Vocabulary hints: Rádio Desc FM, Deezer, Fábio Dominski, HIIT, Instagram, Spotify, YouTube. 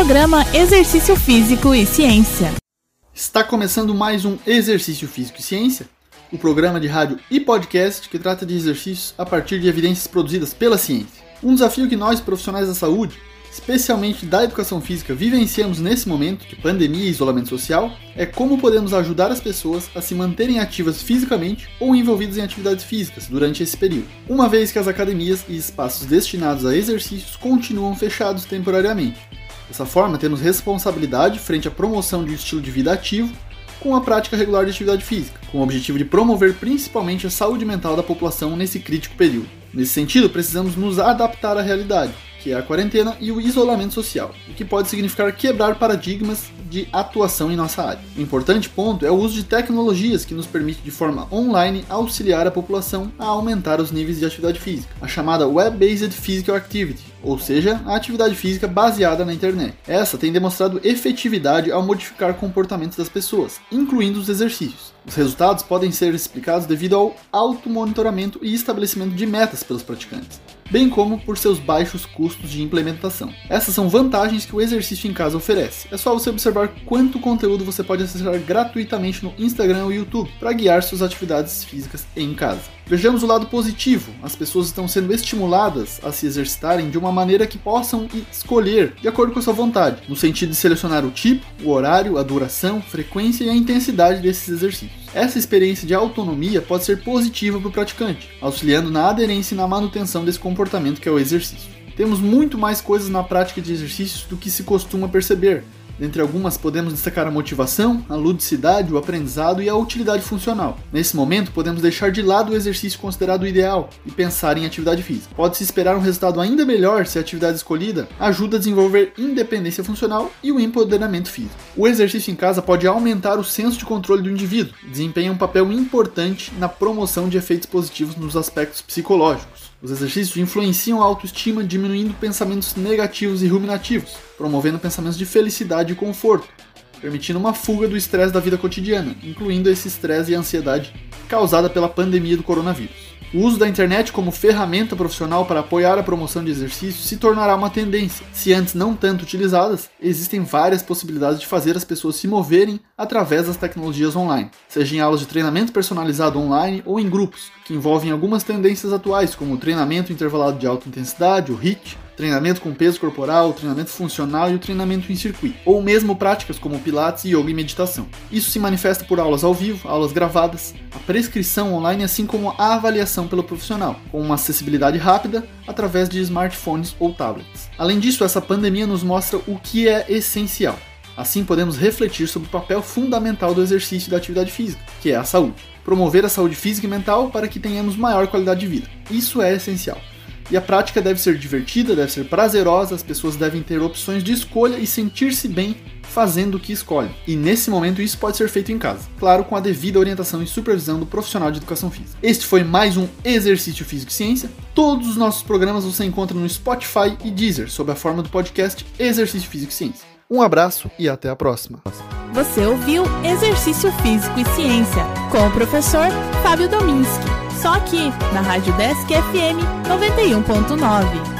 Programa Exercício Físico e Ciência. Está começando mais um Exercício Físico e Ciência, o programa de rádio e podcast que trata de exercícios a partir de evidências produzidas pela ciência. Um desafio que nós, profissionais da saúde, especialmente da educação física, vivenciamos nesse momento de pandemia e isolamento social, é como podemos ajudar as pessoas a se manterem ativas fisicamente ou envolvidas em atividades físicas durante esse período, uma vez que as academias e espaços destinados a exercícios continuam fechados temporariamente. Dessa forma, temos responsabilidade frente à promoção de um estilo de vida ativo com a prática regular de atividade física, com o objetivo de promover principalmente a saúde mental da população nesse crítico período. Nesse sentido, precisamos nos adaptar à realidade, que é a quarentena e o isolamento social, o que pode significar quebrar paradigmas de atuação em nossa área. Um importante ponto é o uso de tecnologias que nos permite de forma online auxiliar a população a aumentar os níveis de atividade física, a chamada Web-Based Physical Activity, ou seja, a atividade física baseada na internet. Essa tem demonstrado efetividade ao modificar comportamentos das pessoas, incluindo os exercícios. Os resultados podem ser explicados devido ao automonitoramento e estabelecimento de metas pelos praticantes, bem como por seus baixos custos de implementação. Essas são vantagens que o exercício em casa oferece. É só você observar quanto conteúdo você pode acessar gratuitamente no Instagram ou YouTube para guiar suas atividades físicas em casa. Vejamos o lado positivo. As pessoas estão sendo estimuladas a se exercitarem de uma maneira que possam escolher de acordo com a sua vontade, no sentido de selecionar o tipo, o horário, a duração, frequência e a intensidade desses exercícios. Essa experiência de autonomia pode ser positiva para o praticante, auxiliando na aderência e na manutenção desse comportamento que é o exercício. Temos muito mais coisas na prática de exercícios do que se costuma perceber. Dentre algumas, podemos destacar a motivação, a ludicidade, o aprendizado e a utilidade funcional. Nesse momento, podemos deixar de lado o exercício considerado ideal e pensar em atividade física. Pode-se esperar um resultado ainda melhor se a atividade escolhida ajuda a desenvolver independência funcional e o empoderamento físico. O exercício em casa pode aumentar o senso de controle do indivíduo, desempenha um papel importante na promoção de efeitos positivos nos aspectos psicológicos. Os exercícios influenciam a autoestima, diminuindo pensamentos negativos e ruminativos, promovendo pensamentos de felicidade e conforto, permitindo uma fuga do estresse da vida cotidiana, incluindo esse estresse e ansiedade causada pela pandemia do coronavírus. O uso da internet como ferramenta profissional para apoiar a promoção de exercícios se tornará uma tendência. Se antes não tanto utilizadas, existem várias possibilidades de fazer as pessoas se moverem através das tecnologias online, seja em aulas de treinamento personalizado online ou em grupos, que envolvem algumas tendências atuais, como o treinamento intervalado de alta intensidade, o HIIT, treinamento com peso corporal, o treinamento funcional e o treinamento em circuito, ou mesmo práticas como pilates, yoga e meditação. Isso se manifesta por aulas ao vivo, aulas gravadas, a prescrição online, assim como a avaliação pelo profissional, com uma acessibilidade rápida através de smartphones ou tablets. Além disso, essa pandemia nos mostra o que é essencial. Assim, podemos refletir sobre o papel fundamental do exercício e da atividade física, que é a saúde. Promover a saúde física e mental para que tenhamos maior qualidade de vida. Isso é essencial. E a prática deve ser divertida, deve ser prazerosa, as pessoas devem ter opções de escolha e sentir-se bem fazendo o que escolhem. E nesse momento isso pode ser feito em casa, claro, com a devida orientação e supervisão do profissional de educação física. Este foi mais um Exercício Físico e Ciência. Todos os nossos programas você encontra no Spotify e Deezer, sob a forma do podcast Exercício Físico e Ciência. Um abraço e até a próxima. Você ouviu Exercício Físico e Ciência com o professor Fábio Dominski. Só aqui, na Rádio Desc FM 91.9.